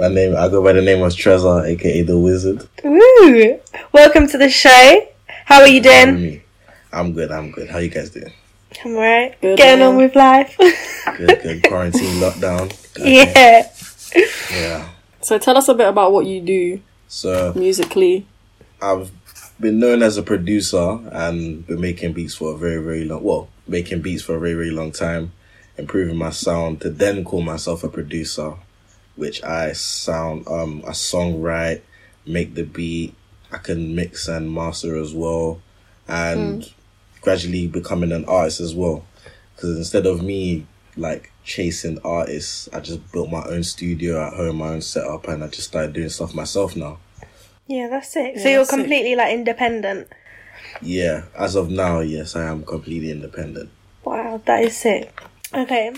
I go by the name of Trezor, aka the Wizard. Ooh! Welcome to the show. How are you doing? I'm good. How you guys doing? I'm alright. Getting on with life. Good. Quarantine, lockdown. Yeah. So tell us a bit about what you do. So musically, I've been known as a producer and been making beats for a very, very long. Well, making beats for a very, very long time, improving my sound to then call myself a producer. Which I songwrite, make the beat, I can mix and master as well, and gradually becoming an artist as well. Because instead of me like chasing artists, I just built my own studio at home, my own setup, and I just started doing stuff myself now. Yeah, that's it. So you're completely like independent? Yeah, as of now, yes, I am completely independent. Wow, that is sick. Okay,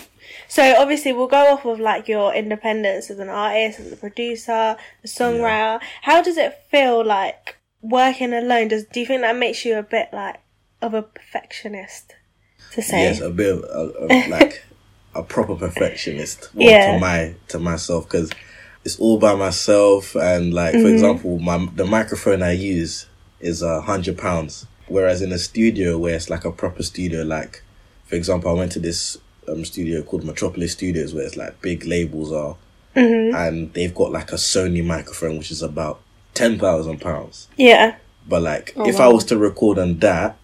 so obviously we'll go off of like your independence as an artist, as a producer, a songwriter. Yeah. How does it feel like working alone? Do you think that makes you a bit like of a perfectionist? To say yes, a bit of like a proper perfectionist. Well, yeah. To myself, because it's all by myself, and like for example, the microphone I use is £100, whereas in a studio where it's like a proper studio, like for example, I went to this studio called Metropolis Studios, where it's like big labels are, and they've got like a Sony microphone which is about £10,000. Yeah, but like if I was to record on that,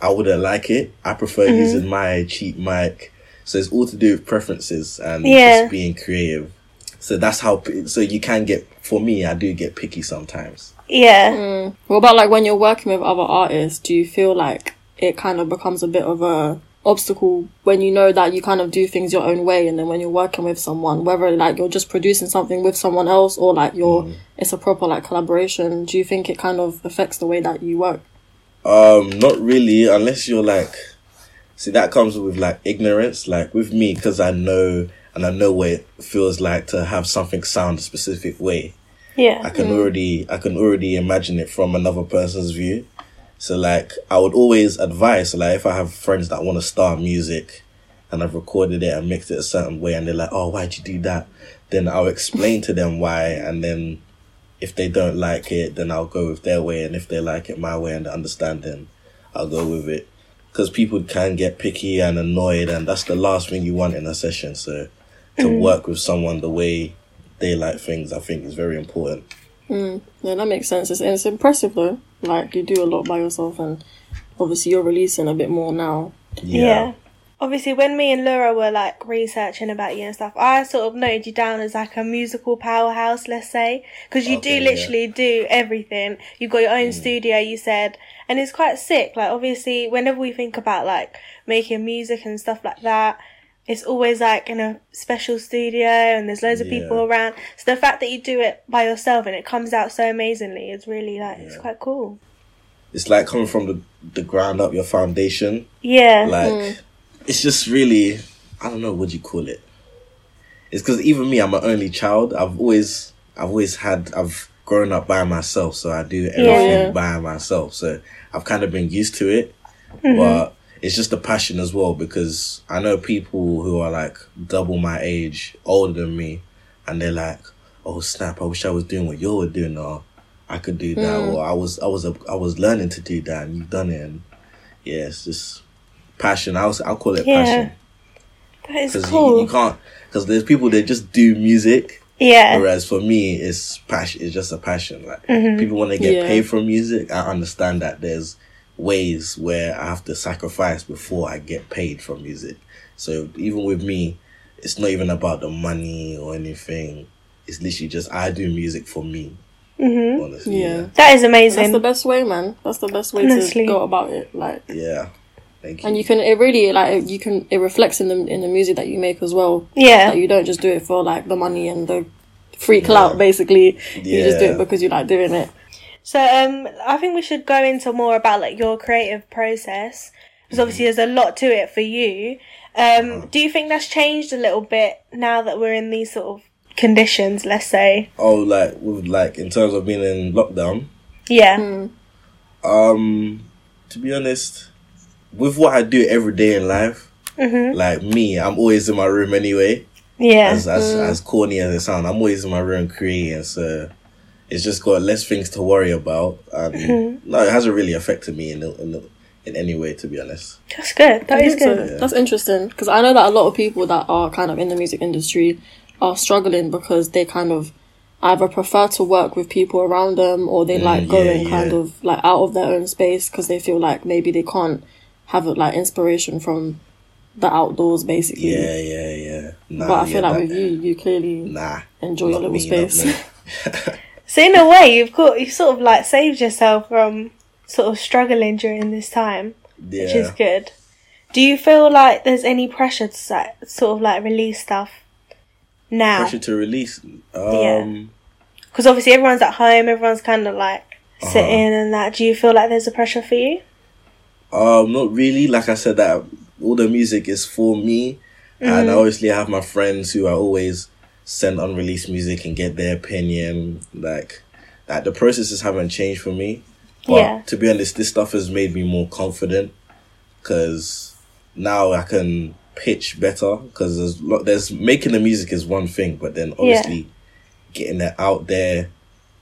I wouldn't like it. I prefer using my cheap mic, so it's all to do with preferences and just being creative. So that's how. So you can get. For me, I do get picky sometimes. Yeah. What about like when you're working with other artists? Do you feel like it kind of becomes a bit of a obstacle when you know that you kind of do things your own way, and then when you're working with someone, whether like you're just producing something with someone else or like you're it's a proper like collaboration, do you think it kind of affects the way that you work? Not really, unless you're like, see, that comes with like ignorance, like with me, because I know what it feels like to have something sound a specific way. Yeah, I can already imagine it from another person's view. So, like, I would always advise, like, if I have friends that want to start music and I've recorded it and mixed it a certain way and they're like, oh, why'd you do that? Then I'll explain to them why, and then if they don't like it, then I'll go with their way, and if they like it my way and understand, then I'll go with it. Because people can get picky and annoyed, and that's the last thing you want in a session. So, to work with someone the way they like things, I think is very important. Yeah, that makes sense. It's impressive though. Like, you do a lot by yourself, and obviously you're releasing a bit more now. Yeah. Obviously, when me and Lyra were like researching about you and stuff, I sort of noted you down as like a musical powerhouse, let's say, because you do literally do everything. You've got your own studio, you said, and it's quite sick. Like, obviously, whenever we think about like making music and stuff like that, it's always like in a special studio and there's loads of people around. So the fact that you do it by yourself and it comes out so amazingly is really like, it's quite cool. It's like coming from the ground up, your foundation. Yeah. Like, it's just really, I don't know, what do you call it? It's because even me, I'm an only child. I've grown up by myself. So I do everything by myself. So I've kind of been used to it. But it's just a passion as well, because I know people who are like double my age, older than me, and they're like, "Oh snap! I wish I was doing what you were doing, or I could do that, or I was learning to do that, and you've done it." And yeah, it's just passion. I'll call it passion. That is cool. You can't, because there's people that just do music. Yeah. Whereas for me, it's passion. It's just a passion. Like people want to get paid for music. I understand that there's ways where I have to sacrifice before I get paid for music. So even with me, it's not even about the money or anything. It's literally just I do music for me. Mm-hmm. Honestly, yeah, that is amazing. That's the best way, man. That's the best way to go about it. Like, yeah, thank you. And you can it reflects in the music that you make as well. Yeah, like, you don't just do it for like the money and the free clout. Yeah. Basically, you just do it because you like doing it. So, I think we should go into more about like your creative process, because obviously there's a lot to it for you. Do you think that's changed a little bit now that we're in these sort of conditions, let's say? In terms of being in lockdown? Yeah. To be honest, with what I do every day in life, like me, I'm always in my room anyway. Yeah. As corny as it sounds, I'm always in my room creating, so it's just got less things to worry about. No, it hasn't really affected me in any way, to be honest. That's good. That is good. So, yeah. That's interesting, because I know that a lot of people that are kind of in the music industry are struggling because they kind of either prefer to work with people around them, or they like going kind of like out of their own space because they feel like maybe they can't have like inspiration from the outdoors, basically. Yeah. Nah, but I feel like with you clearly enjoy your little space. So in a way, you've sort of like saved yourself from sort of struggling during this time, which is good. Do you feel like there's any pressure to sort of like release stuff now? Pressure to release? Because obviously everyone's at home, everyone's kind of like sitting and that. Do you feel like there's a pressure for you? Not really. Like I said, that all the music is for me, and I obviously have my friends who I always send unreleased music and get their opinion. Like the processes haven't changed for me. But to be honest, this stuff has made me more confident, because now I can pitch better, because there's making the music is one thing, but then obviously getting it out there,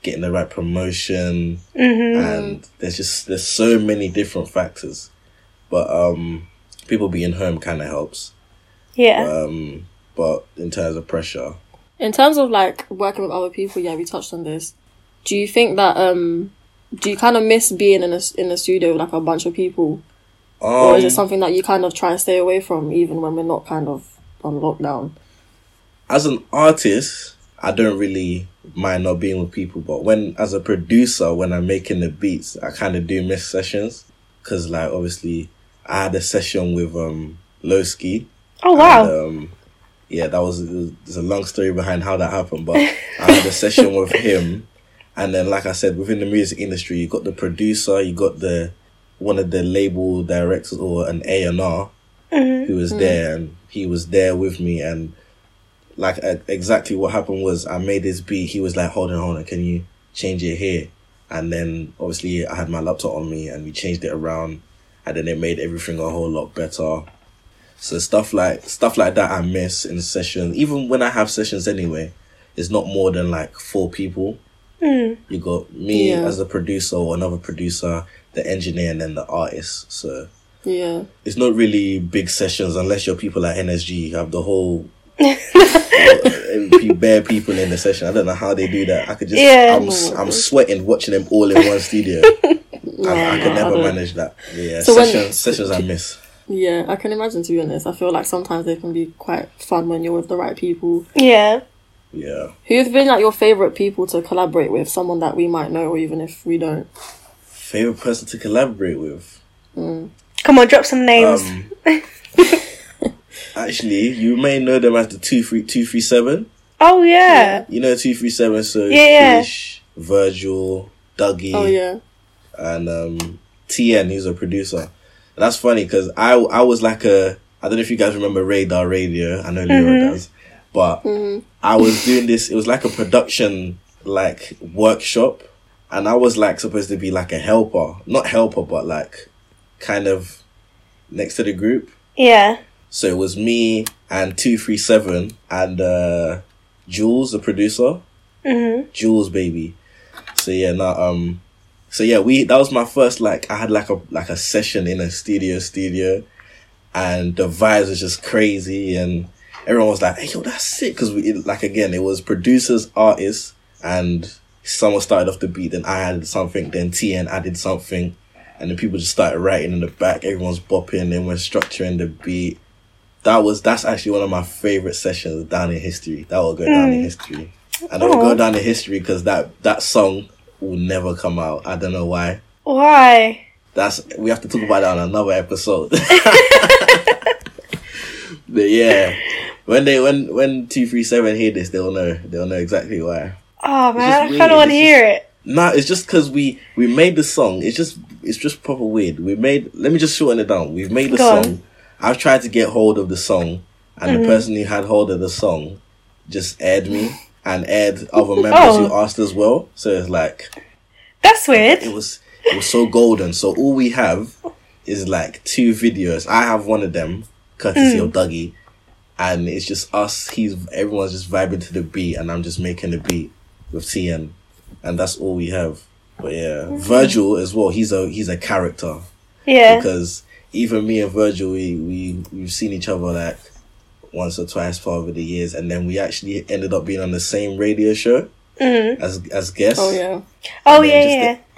getting the right promotion, and there's so many different factors. But people being home kind of helps. Yeah. But in terms of pressure, in terms of like working with other people, we touched on this. Do you think that do you kind of miss being in a studio with like a bunch of people, or is it something that you kind of try and stay away from, even when we're not kind of on lockdown? As an artist, I don't really mind not being with people, but as a producer, when I'm making the beats, I kind of do miss sessions, because like obviously I had a session with Lowski. Oh wow! And, there's a long story behind how that happened, but I had a session with him. And then, like I said, within the music industry, you got the producer, you got one of the label directors or an A&R who was there, and he was there with me. And like exactly what happened was, I made this beat. He was like, hold on, can you change it here? And then obviously I had my laptop on me, and we changed it around, and then it made everything a whole lot better. So stuff like that I miss in sessions. Even when I have sessions anyway, it's not more than like 4 people. You got me as a producer or another producer, the engineer, and then the artist. So it's not really big sessions unless your people at NSG have the whole bare people in the session. I don't know how they do that. I could just I'm sweating watching them all in one studio. I could never manage that. Yeah, so sessions I miss. Yeah, I can imagine, to be honest. I feel like sometimes they can be quite fun when you're with the right people. Yeah. Yeah. Who have been like your favourite people to collaborate with? Someone that we might know, or even if we don't. Favourite person to collaborate with? Come on, drop some names. Actually, you may know them as the 237. Oh yeah. You know 237, so Fish, Virgil, Dougie. Oh yeah. And TN, who's a producer. And that's funny, because I was like I don't know if you guys remember Radar Radio. I know Lyra does. But I was doing this, it was like a production, like, workshop. And I was, like, supposed to be, like, a helper. Not helper, but, like, kind of next to the group. Yeah. So it was me and 237 and Jules, the producer. Jules, baby. So, yeah, that was my first, like, I had, like, a session in a studio. and the vibes was just crazy, and everyone was like, hey, yo, that's sick, because we, like, again, it was producers, artists, and someone started off the beat, then I added something, then TN added something, and then people just started writing in the back, everyone's bopping, then we're structuring the beat. That's actually one of my favorite sessions down in history. That will go down in history. And it will go down in history because that song will never come out. I don't know why. Why? We have to talk about that on another episode. But yeah, when 237 hear this, they'll know exactly why. Oh man, I kind of want to hear it. Nah, it's just because we made the song. It's just proper weird. Let me just shorten it down. We've made the song. I've tried to get hold of the song, and the person who had hold of the song just aired me and aired other members who asked as well. So it's like, that's weird. It was so golden. So all we have is like two videos. I have one of them, courtesy of Dougie, and it's just us. Everyone's just vibing to the beat, and I'm just making the beat with TN, and that's all we have. But yeah, Virgil as well. He's a character. Yeah, because even me and Virgil, we've seen each other like once or twice for over the years, and then we actually ended up being on the same radio show as guests. Oh yeah,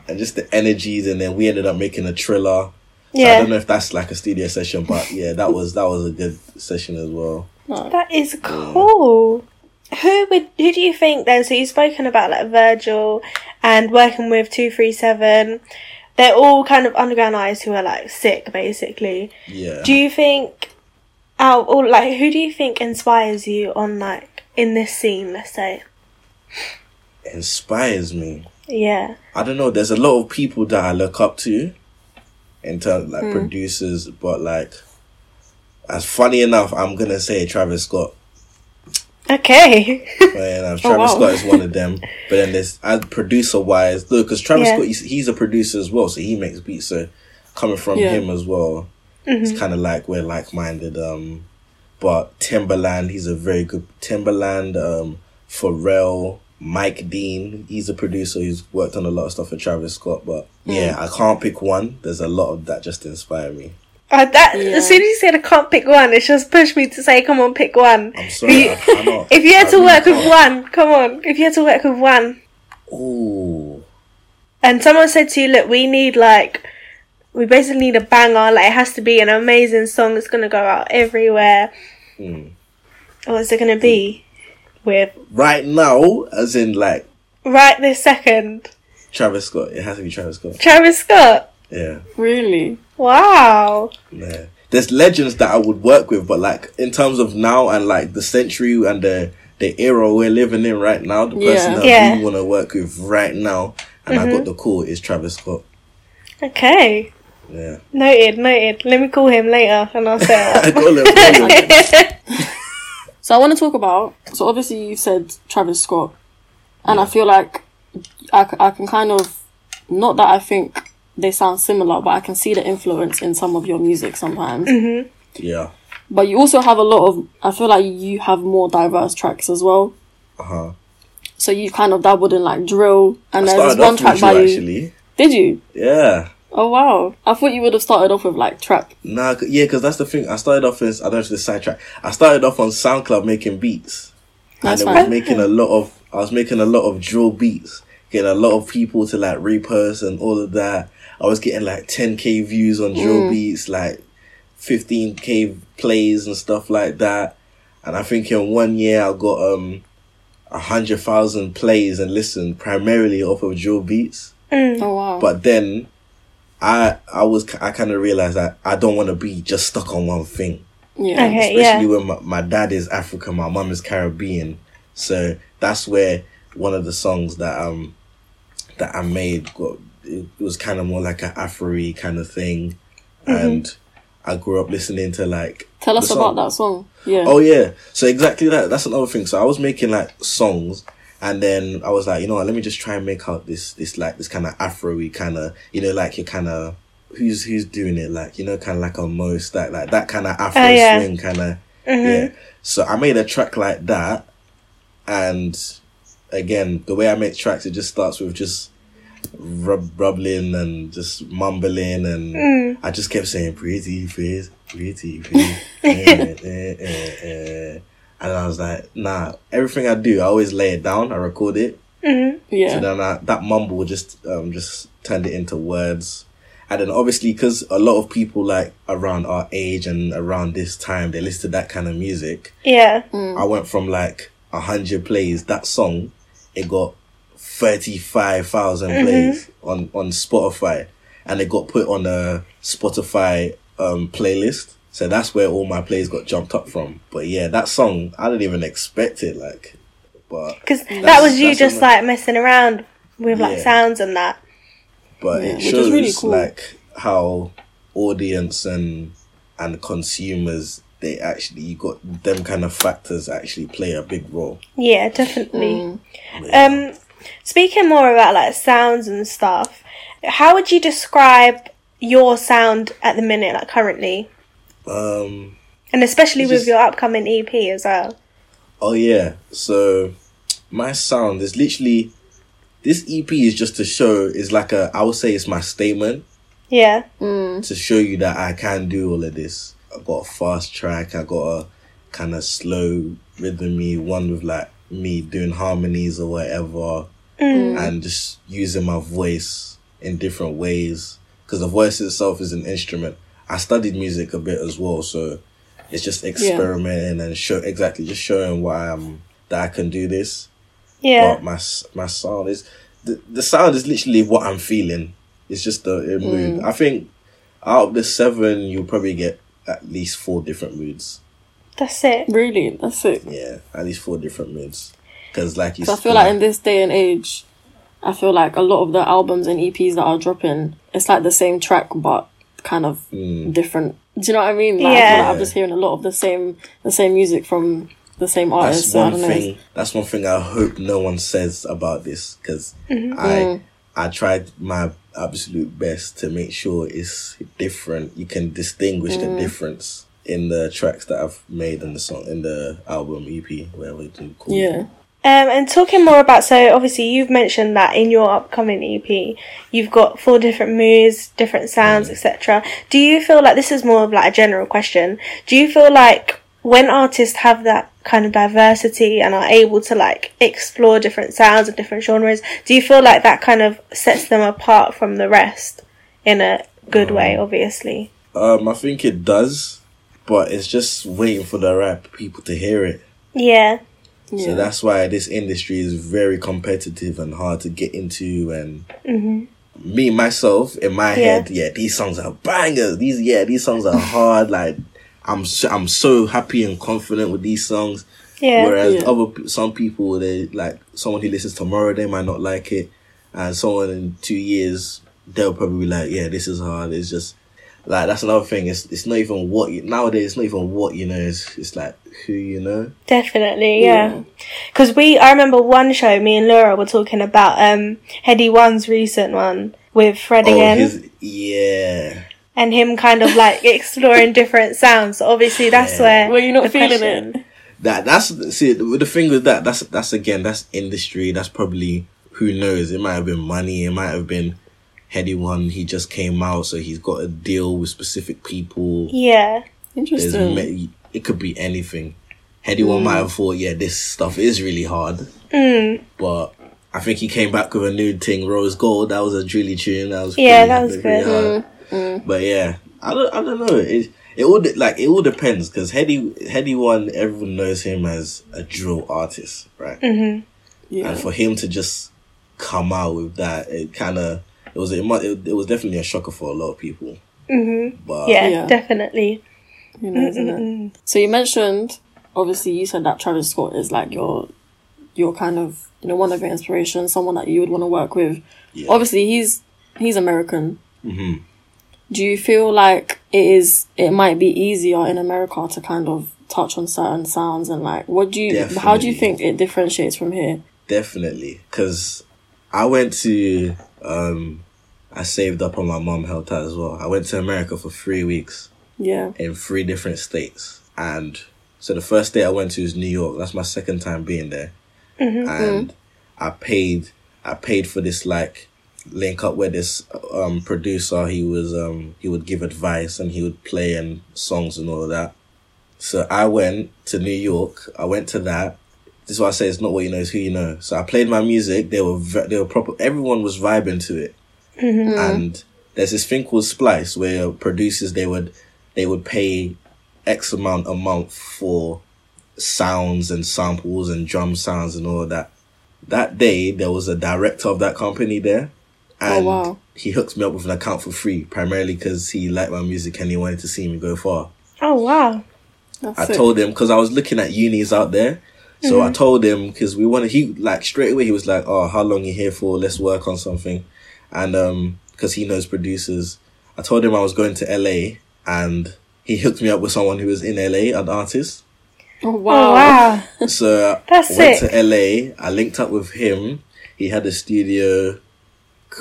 and just the energies, and then we ended up making a thriller. Yeah, so I don't know if that's like a studio session, but yeah, that was a good session as well. Oh. That is cool. Yeah. Who do you think then? So you've spoken about like Virgil and working with 237. They're all kind of underground artists who are, like, sick, basically. Yeah. Do you think, who do you think inspires you on, like, in this scene, let's say? Inspires me? Yeah. I don't know. There's a lot of people that I look up to in terms of, like, producers, but, like, as funny enough, I'm going to say Travis Scott. Okay. Travis Scott is one of them. But then there's, as producer-wise, look, because Travis Scott, he's a producer as well, so he makes beats. So coming from him as well, it's kind of like we're like-minded. But Timbaland, he's a very good... Timbaland, Pharrell, Mike Dean, he's a producer who's worked on a lot of stuff for Travis Scott. But yeah, I can't pick one. There's a lot of that just inspire me. As soon as you said I can't pick one, it's just pushed me to say, come on, pick one. I'm sorry, I cannot. If you had to work with one, come on. If you had to work with one. Ooh. And someone said to you, look, we basically need a banger. Like, it has to be an amazing song that's going to go out everywhere. What's it going to be with? Right now, as in, like... Right this second. Travis Scott. It has to be Travis Scott. Travis Scott? Yeah. Really? Wow. Yeah. There's legends that I would work with, but like in terms of now and like the century and the era we're living in right now, the person that we want to work with right now, and I got the call, is Travis Scott. Okay. Yeah. Noted. Let me call him later and I'll say it. Call him. So I want to talk about, so obviously you said Travis Scott, and I feel like I can kind of, not that I think they sound similar, but I can see the influence in some of your music sometimes. Mm-hmm. Yeah. But you also have a lot of... I feel like you have more diverse tracks as well. Uh-huh. So you kind of dabbled in, like, drill. And there's this one track by you... Actually. Did you? Yeah. Oh, wow. I thought you would have started off with, like, trap. Nah, yeah, because that's the thing. I started off as... I don't know if this sidetrack. I started off on SoundCloud making beats. That's and fine. I was making a lot of drill beats. Getting a lot of people to, like, repost and all of that. I was getting like 10k views on drill beats, like 15k plays and stuff like that. And I think in one year I got 100,000 plays and listened primarily off of drill beats. Oh wow! But then I kind of realized that I don't want to be just stuck on one thing. Yeah, okay, especially when my dad is African, my mum is Caribbean, so that's where one of the songs that I made got. It was kind of more like an Afro-y kind of thing. And I grew up listening to like... Tell us about that song. Yeah. Oh, yeah. So exactly that. That's another thing. So I was making like songs, and then I was like, you know what, let me just try and make out this like this kind of Afro-y kind of, you know, like you're kind of... Who's doing it? Like, you know, kind of like a Mo Stack, like that kind of Afro swing kind of... Yeah. So I made a track like that. And again, the way I make tracks, it just starts with just... rubbling and just mumbling, and I just kept saying pretty face, free TV. And I was like, nah, everything I do, I always lay it down. I record it. Mm-hmm. Yeah. So then that mumble just turned it into words. And then obviously, because a lot of people like around our age and around this time, they listed that kind of music. Yeah. Mm. I went from like 100 plays. That song, it got 35,000 plays on Spotify. And it got put on a Spotify playlist. So that's where all my plays got jumped up from. But yeah, that song, I didn't even expect it. Because that was you just like messing around with like sounds and that. But it shows really cool, like how audience and consumers, they actually, you got them kind of factors actually play a big role. Yeah, definitely. Mm. Yeah. Speaking more about like sounds and stuff, how would you describe your sound at the minute, like currently? And especially with your upcoming EP as well. Oh yeah, so my sound is literally, this EP is just to show, is like a, I would say it's my statement. Yeah. Mm. To show you that I can do all of this. I've got a fast track, I got a kind of slow rhythmy one with like me doing harmonies or whatever. Mm. And just using my voice in different ways. Because the voice itself is an instrument. I studied music a bit as well, so it's just experimenting and showing why that I can do this. Yeah. But my sound is the sound is literally what I'm feeling. It's just the mood. I think out of the 7, you'll probably get at least 4 different moods. That's it. Really, that's it. Yeah, at least 4 different moods. Because like you said, I feel like in this day and age, I feel like a lot of the albums and EPs that are dropping, it's like the same track but kind of different. Do you know what I mean? Like, yeah. I feel like I'm just hearing a lot of the same music from the same artist. That's one thing I hope no one says about this, because I tried my absolute best to make sure it's different. You can distinguish the difference in the tracks that I've made in the song, in the album, EP, whatever you can call it. And talking more about, so obviously you've mentioned that in your upcoming EP, you've got 4 different moods, different sounds, etc. Do you feel like, this is more of like a general question, do you feel like when artists have that kind of diversity and are able to like explore different sounds and different genres, do you feel like that kind of sets them apart from the rest in a good way, obviously? I think it does, but it's just waiting for the right people to hear it. Yeah. So that's why this industry is very competitive and hard to get into. And me, myself, in my head, these songs are bangers. These songs are hard, like... I'm so happy and confident with these songs. Yeah. Whereas some people, they like, someone who listens tomorrow, they might not like it, and someone in 2 years, they'll probably be like, yeah, this is hard. It's just like, that's another thing. It's not even what you, nowadays. It's not even what you know. It's like who you know. Definitely, yeah. Because I remember one show, me and Laura were talking about Headie One's recent one with Fred again. And him kind of like exploring different sounds. So obviously, that's where. Well, you're not feeling it. That's industry. That's probably, who knows. It might have been money. It might have been Headie One. He just came out, so he's got a deal with specific people. Yeah, interesting. It could be anything. Headie One might have thought, this stuff is really hard. Mm. But I think he came back with a new thing, Rose Gold. That was a drilly tune. That was good. But yeah, I don't know. It all depends, because Headie One, everyone knows him as a drill artist, right? Mm-hmm. Yeah. And for him to just come out with that, it was definitely a shocker for a lot of people. Mm-hmm. But, yeah, definitely. You know, isn't it? So you mentioned, obviously, you said that Travis Scott is like your kind of, you know, one of your inspirations, someone that you would want to work with. Yeah. Obviously, he's American. Mm-hmm. Do you feel like it might be easier in America to kind of touch on certain sounds, and like, how do you think it differentiates from here? Definitely, because I went to, I saved up on my mum, helped out as well. I went to America for 3 weeks. Yeah. In 3 different states. And so the first state I went to is New York. That's my second time being there. Mm-hmm. And I paid for this like link up with this producer. He would give advice and he would play and songs and all of that. So I went to New York. I went to that. This is why I say it's not what you know, it's who you know. So I played my music. They were proper. Everyone was vibing to it. Mm-hmm. And there's this thing called Splice where producers, they would pay X amount a month for sounds and samples and drum sounds and all of that. That day, there was a director of that company there. And he hooked me up with an account for free, primarily because he liked my music and he wanted to see me go far. Oh, wow. That's I told him, because I was looking at unis out there. So I told him, because we wanted, straight away, he was like, oh, how long are you here for? Let's work on something. And because he knows producers, I told him I was going to LA and he hooked me up with someone who was in LA, an artist. Oh, wow. Oh, wow. So that's I went sick. To LA. I linked up with him. He had a studio.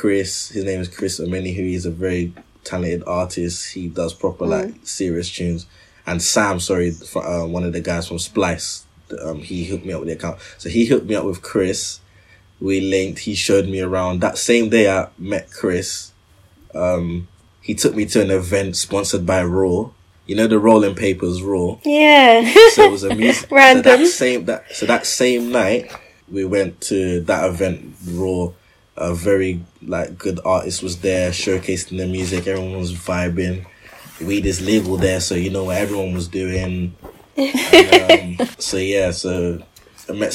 His name is Chris Omeni, who is a very talented artist. He does proper, serious tunes. And Sam, one of the guys from Splice, he hooked me up with the account. So he hooked me up with Chris. We linked. He showed me around. That same day I met Chris. He took me to an event sponsored by Raw. You know the rolling papers, Raw. Yeah. So it was a music. Random. So that same night we went to that event, Raw. A very good artist was there showcasing their music. Everyone was vibing. We this label there, so you know what everyone was doing. And, so I met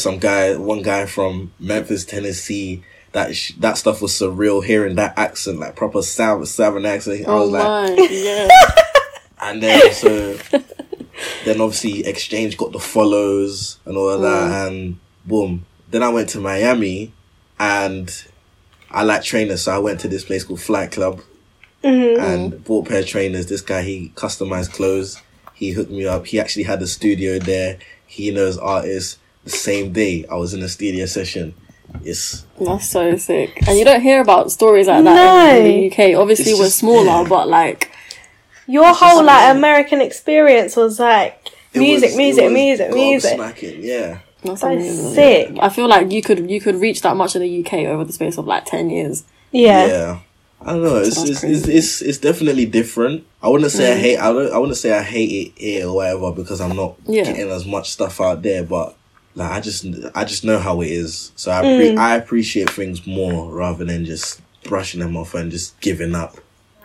one guy from Memphis, Tennessee. That stuff was surreal. Hearing that accent, proper southern accent, I was yeah. And then obviously Exchange got the follows and all of that, and boom. Then I went to Miami, and I like trainers, so I went to this place called Flight Club, and bought a pair of trainers. This guy, he customized clothes. He hooked me up. He actually had a studio there. He knows artists. The same day, I was in a studio session. Yes. That's so sick. And you don't hear about stories like that in the UK. Obviously, we're smaller, but your whole American experience was music. Smacking, yeah. That's sick. I feel like you could reach that much in the UK over the space of 10 years. Yeah. Yeah. I don't know. It's definitely different. I wouldn't say I wouldn't say I hate it here or whatever because I'm not getting as much stuff out there. But I just know how it is. So I appreciate things more rather than just brushing them off and just giving up.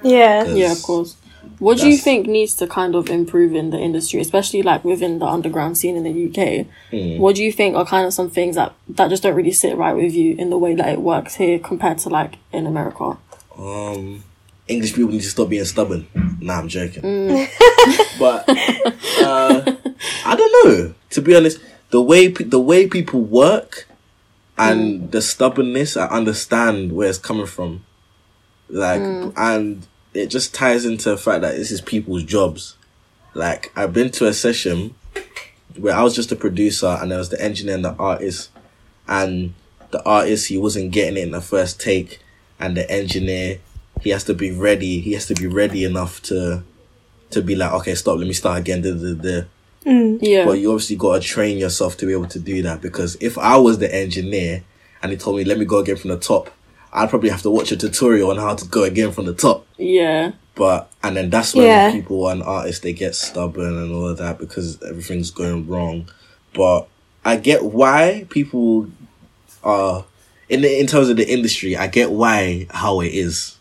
Yeah. Yeah. Of course. What do you think needs to kind of improve in the industry, especially within the underground scene in the UK? What do you think are kind of some things that just don't really sit right with you in the way that it works here compared to in America? English people need to stop being stubborn. Nah, I'm joking. But I don't know. To be honest, the way people work and the stubbornness, I understand where it's coming from. And it just ties into the fact that this is people's jobs. I've been to a session where I was just a producer and there was the engineer and the artist. And the artist, he wasn't getting it in the first take. And the engineer, he has to be ready. He has to be ready enough to be okay, stop, let me start again. But you obviously got to train yourself to be able to do that. Because if I was the engineer and he told me, let me go again from the top, I'd probably have to watch a tutorial on how to go again from the top. Yeah. And then that's when people and artists, they get stubborn and all of that because everything's going wrong. But I get why people are, in terms of the industry, I get why, how it is.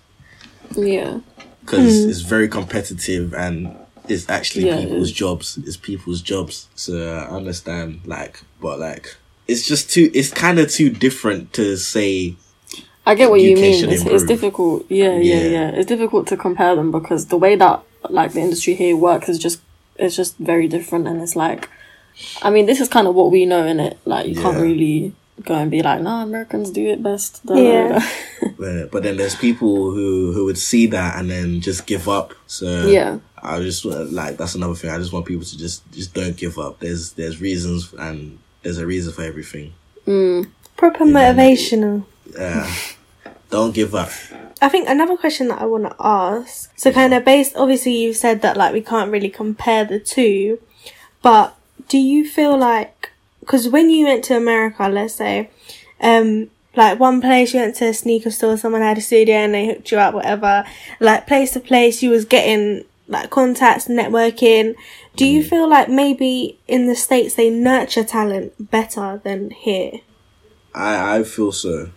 Yeah. Because it's very competitive and it's actually people's jobs. It's people's jobs. So I understand, it's just it's kind of too different to say. I get what you mean. It's difficult. Yeah. It's difficult to compare them because the way that the industry here works is just very different, and it's this is kind of what we know innit. You can't really go and be Americans do it best. But then there's people who would see that and then just give up. So yeah, I just that's another thing. I just want people to just don't give up. There's reasons and there's a reason for everything. Proper motivational. Yeah. Don't give up. I think another question that I want to ask, so kind of based, obviously you've said that we can't really compare the two, but do you feel because when you went to America, let's say, Like, one place you went to a sneaker store, someone had a studio and they hooked you up, whatever. Like, place to place, you was getting, like, contacts, networking. Do you feel like maybe in the States they nurture talent better than here? I feel so.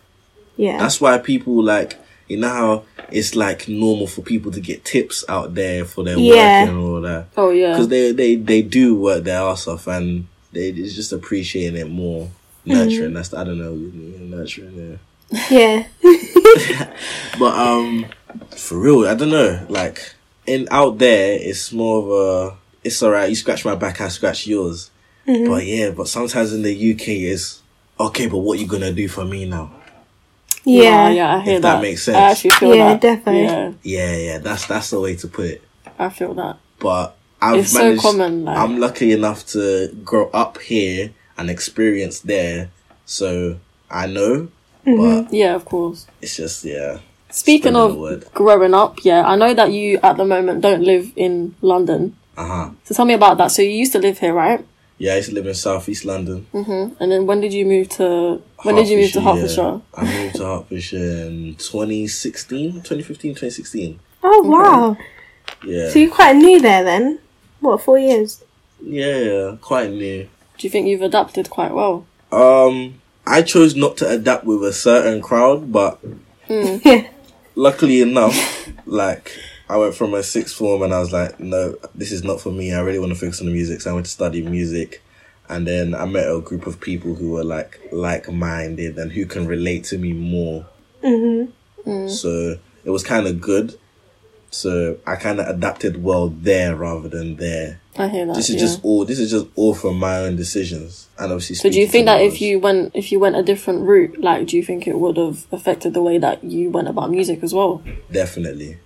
Yeah. That's why people, like, you know how it's, like, normal for people to get tips out there for their work and all that. Oh, yeah. Because they do work their ass off and it's just appreciating it more. Nurturing, that's, I don't know, nurturing, yeah. Yeah. But, for real, I don't know, like, out there, it's more of a, it's alright, you scratch my back, I scratch yours. Mm-hmm. But yeah, but sometimes in the UK, it's, okay, but what you gonna do for me now? Yeah. Yeah, I hear if that makes sense. I actually feel that. Definitely. Yeah, definitely. Yeah, that's the way to put it. I feel that. But it's managed, so common, like... I'm lucky enough to grow up here and experience there, so I know. Mm-hmm. But yeah, of course. It's just speaking of growing up, I know that you at the moment don't live in London. So tell me about that. So you used to live here, right? Yeah, I used to live in Southeast London. Mm-hmm. And then when did you move to Hertfordshire? I moved to Hertfordshire in 2016. Oh wow! Okay. Yeah. So you're quite new there then? What, 4 years? Yeah, quite new. Do you think you've adapted quite well? I chose not to adapt with a certain crowd, but luckily enough, like, I went from a sixth form and I was like, no, this is not for me. I really want to focus on the music. So I went to study music. And then I met a group of people who were like-minded and who can relate to me more. Mm-hmm. Mm. So it was kind of good. So I kind of adapted well there rather than there. I hear that. This is just all from my own decisions, and obviously. So do you think that if you went a different route, like, do you think it would have affected the way that you went about music as well? Definitely,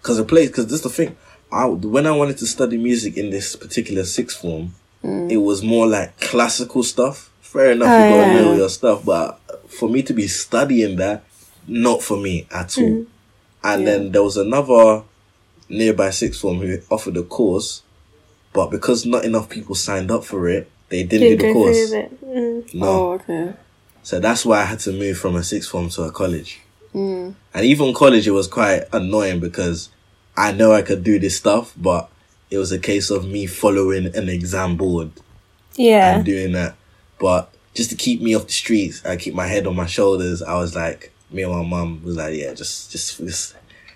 because this is the thing. When I wanted to study music in this particular sixth form, it was more like classical stuff. Fair enough, you gotta know your stuff, but for me to be studying that, not for me at all. And then there was another nearby sixth form who offered a course, but because not enough people signed up for it, they didn't do the course. No. Oh, okay. So that's why I had to move from a sixth form to a college. And even college, it was quite annoying because I know I could do this stuff, but it was a case of me following an exam board. Yeah. And doing that. But just to keep me off the streets, I keep my head on my shoulders, I was like, me and my mum was like, yeah, just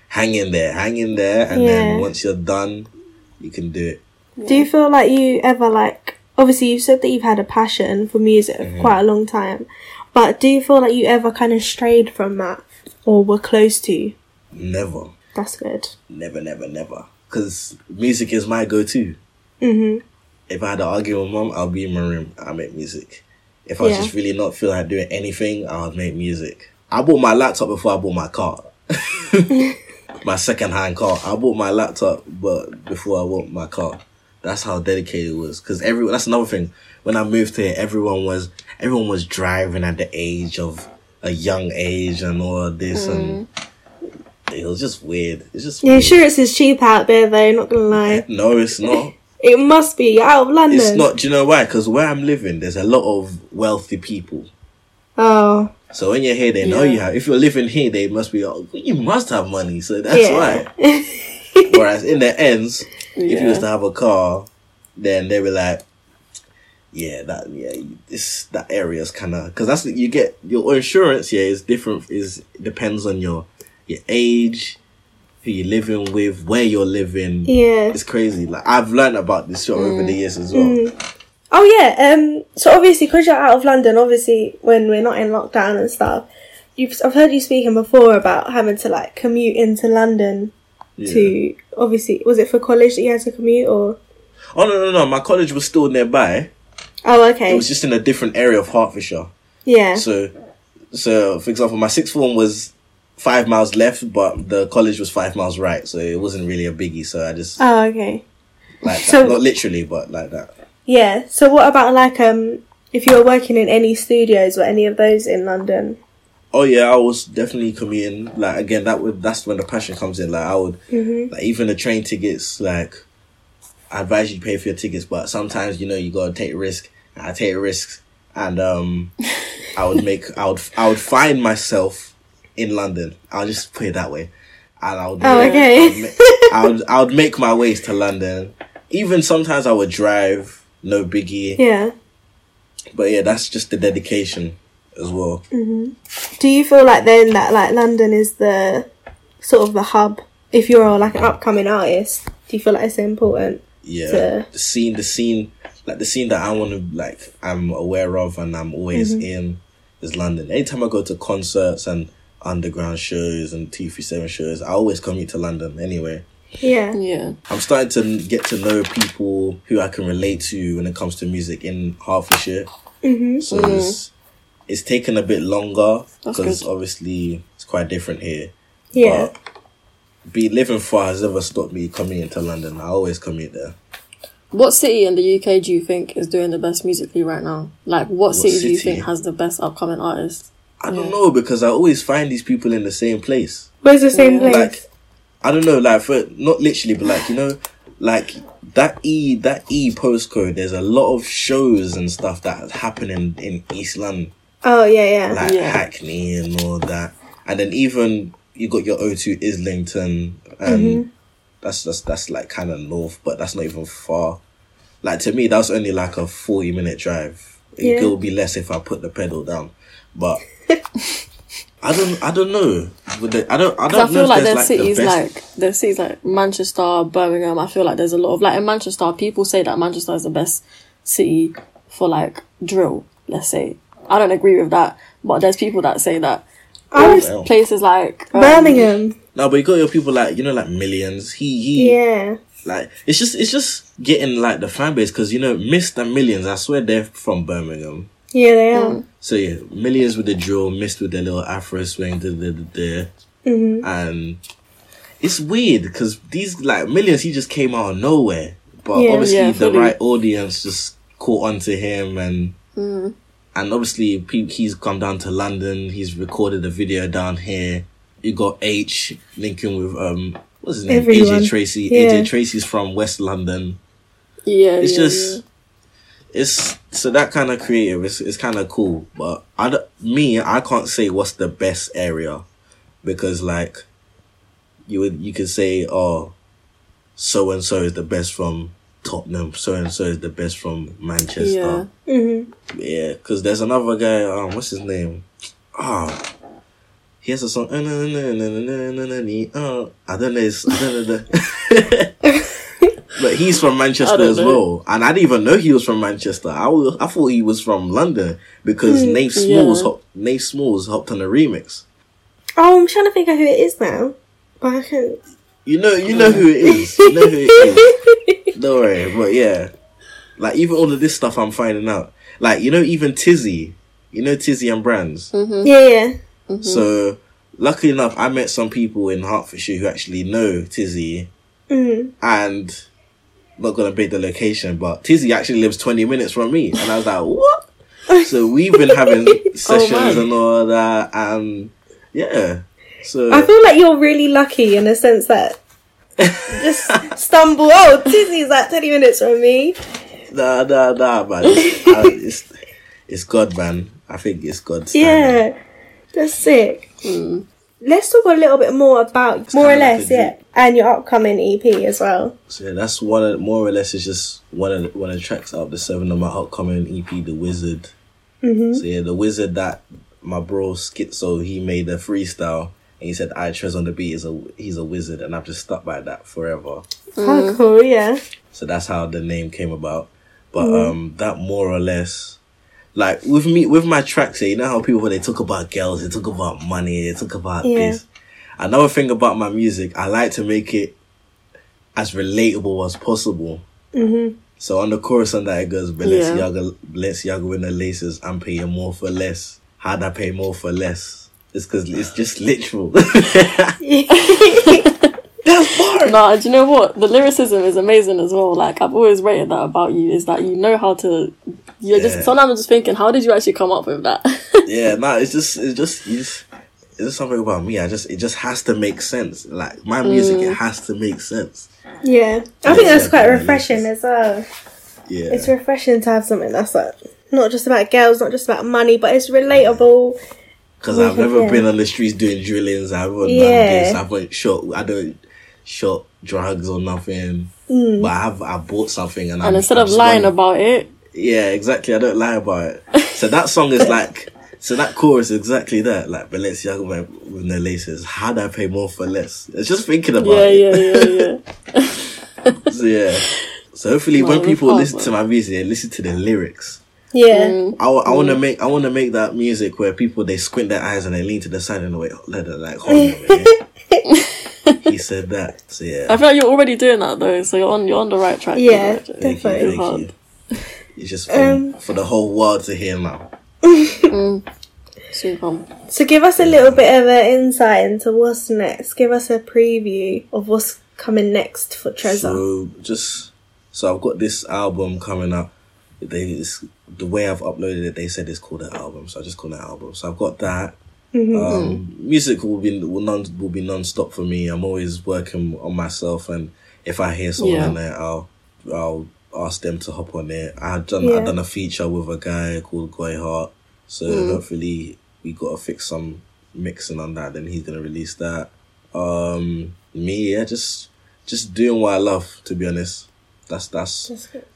hang in there. And then once you're done, you can do it. Do you feel like you ever, like, obviously you've said that you've had a passion for music for quite a long time, but do you feel like you ever kind of strayed from that or were close to? Never. That's good. Never. Because music is my go-to. Mm-hmm. If I had to argue with mum, I'll be in my room. I'll make music. If I was just really not feeling like doing anything, I'll make music. I bought my laptop before I bought my car. My second-hand car. I bought my laptop but before I bought my car. That's how dedicated it was. Because that's another thing. When I moved here, everyone was driving at the age of a young age and all this. And it was just weird. The insurance is cheap out there, though, not going to lie. No, it's not. It must be. You're out of London. It's not. Do you know why? Because where I'm living, there's a lot of wealthy people. Oh. So when you're here, they know you have. If you're living here, they must be. Oh, you must have money, so that's why. Whereas in the ends, if you was to have a car, then they were like, that area's kind of, because that's you get your insurance. Yeah, is different. Depends on your age, who you're living with, where you're living. Yeah, it's crazy. Like, I've learned about this shit over the years as well. Mm. Oh, yeah. So, obviously, because you're out of London, obviously, when we're not in lockdown and stuff, I've heard you speaking before about having to, like, commute into London to, obviously, was it for college that you had to commute, or...? Oh, no. My college was still nearby. Oh, okay. It was just in a different area of Hertfordshire. Yeah. So for example, my sixth form was 5 miles left, but the college was 5 miles right, so it wasn't really a biggie, so I just... Oh, okay. Like that. Not literally, but like that. Yeah, so what about, like, if you were working in any studios or any of those in London? Oh, yeah, I was definitely commuting. Like, again, that's when the passion comes in. Like, I would, like, even the train tickets, like, I advise you to pay for your tickets, but sometimes, you know, you got to take risks. I take risks, and I would find myself in London. I'll just put it that way. And I would I would make my ways to London. Even sometimes I would drive, no biggie. Yeah. But yeah, that's just the dedication as well. Mm-hmm. Do you feel like then that like London is the sort of the hub? If you're like an upcoming artist, do you feel like it's important? Yeah, the scene that I want to like, I'm aware of and I'm always in is London. Anytime I go to concerts and underground shows and 237 shows, I always commute to London anyway. Yeah. I'm starting to get to know people who I can relate to when it comes to music in Hertfordshire. Mm-hmm. So it's taken a bit longer because obviously it's quite different here. Yeah. But living far has never stopped me commuting to London. I always commute there. What city in the UK do you think is doing the best musically right now? Like, what city do you think has the best upcoming artists? I don't know, because I always find these people in the same place. Where's the same place? Like, I don't know, like, for, not literally, but like, you know, like that E postcode, there's a lot of shows and stuff that happen in East London. Oh, yeah. Like Hackney and all that. And then even you got your O2 Islington, and that's like kind of north, but that's not even far. Like, to me, that's only like a 40-minute drive. It could be less if I put the pedal down, but I don't know. I don't know. I feel like there's cities like Manchester, Birmingham. I feel like there's a lot of like in Manchester. People say that Manchester is the best city for like drill. Let's say I don't agree with that, but there's people that say that. Places like Birmingham. No, but you got your people like, you know, like Millions. He. Like it's just getting like the fan base, because you know Mist and Millions. I swear they're from Birmingham. Yeah, they are. So yeah, Millions with the drill, Mist with their little Afro swing, and it's weird because these like Millions, he just came out of nowhere, but obviously the right audience just caught onto him and obviously he's come down to London. He's recorded a video down here. You got H linking with what's his name? Everyone. AJ Tracy. Yeah. AJ Tracy's from West London. Yeah, it's so that kind of creative. It's kind of cool, but I can't say what's the best area, because like you could say, oh, so and so is the best from Tottenham, so and so is the best from Manchester. Yeah, because there's another guy. What's his name? He has a song. I don't know. But he's from Manchester as well, and I didn't even know he was from Manchester. I thought he was from London because Nate Smalls hopped on a remix. Oh, I'm trying to figure out who it is now, but I can't. You know who it is. You know who it is. Don't worry, but yeah, like even all of this stuff I'm finding out. Like you know, even Tizzy, Tizzy and Brands. Mm-hmm. Yeah. Mm-hmm. So luckily enough, I met some people in Hertfordshire who actually know Tizzy, and I'm not gonna bait the location, but Tizzy actually lives 20 minutes from me, and I was like, what? So we've been having sessions and all that, and yeah. So I feel like you're really lucky in the sense that just stumble. Oh, Tizzy's like 20 minutes from me. Nah, man. It's God, man. I think it's God. Yeah, that's sick. Mm. Let's talk a little bit more about and your upcoming EP as well. So yeah, that's one of the tracks out of the seven of my upcoming EP, The Wizard. Mm-hmm. So yeah, The Wizard, that my bro Skitzo, he made a freestyle. He said, "I Trez on the beat he's a wizard," and I've just stuck by that forever. Oh, cool, yeah. So that's how the name came about. But that more or less, like with my tracks, you know how people when they talk about girls, they talk about money, they talk about this. Another thing about my music, I like to make it as relatable as possible. Mm-hmm. So on the chorus on that, it goes, Balenciaga in the laces, I'm paying more for less. How'd I pay more for less? It's because it's just literal. That's boring. Nah, do you know what? The lyricism is amazing as well. Like, I've always rated that about you, is that you know how to... Just sometimes I'm just thinking, how did you actually come up with that? It's just something about me. It just has to make sense. Like, my music, it has to make sense. Yeah. I think that's quite refreshing as well. Yeah. It's refreshing to have something that's like... not just about girls, not just about money, but it's relatable. Because I've never been on the streets doing drillings. I haven't done this. I don't shop drugs or nothing. Mm. But I bought something and instead of lying about it. Yeah, exactly. I don't lie about it. So that song is like, so that chorus is exactly that. Like Balenciaga with no laces. How do I pay more for less? It's just thinking about it. Yeah. So yeah. So hopefully when people listen to my music, they listen to the lyrics. Yeah. I want to make that music where people, they squint their eyes and they lean to the side and they're like, hold on a minute. He said that. So yeah. I feel like you're already doing that though, so you're on the right track. Yeah, definitely. Thank you. It's just for the whole world to hear now. Super. So give us a little bit of an insight into what's next. Give us a preview of what's coming next for Trezor. So I've got this album coming up. The way I've uploaded it, they said it's called an album, so I just call it an album. So I've got that. Mm-hmm. Music will be non-stop for me. I'm always working on myself, and if I hear someone on there, I'll ask them to hop on it. I've done a feature with a guy called Goyheart, so hopefully we gotta fix some mixing on that. Then he's gonna release that. Just doing what I love. To be honest, that's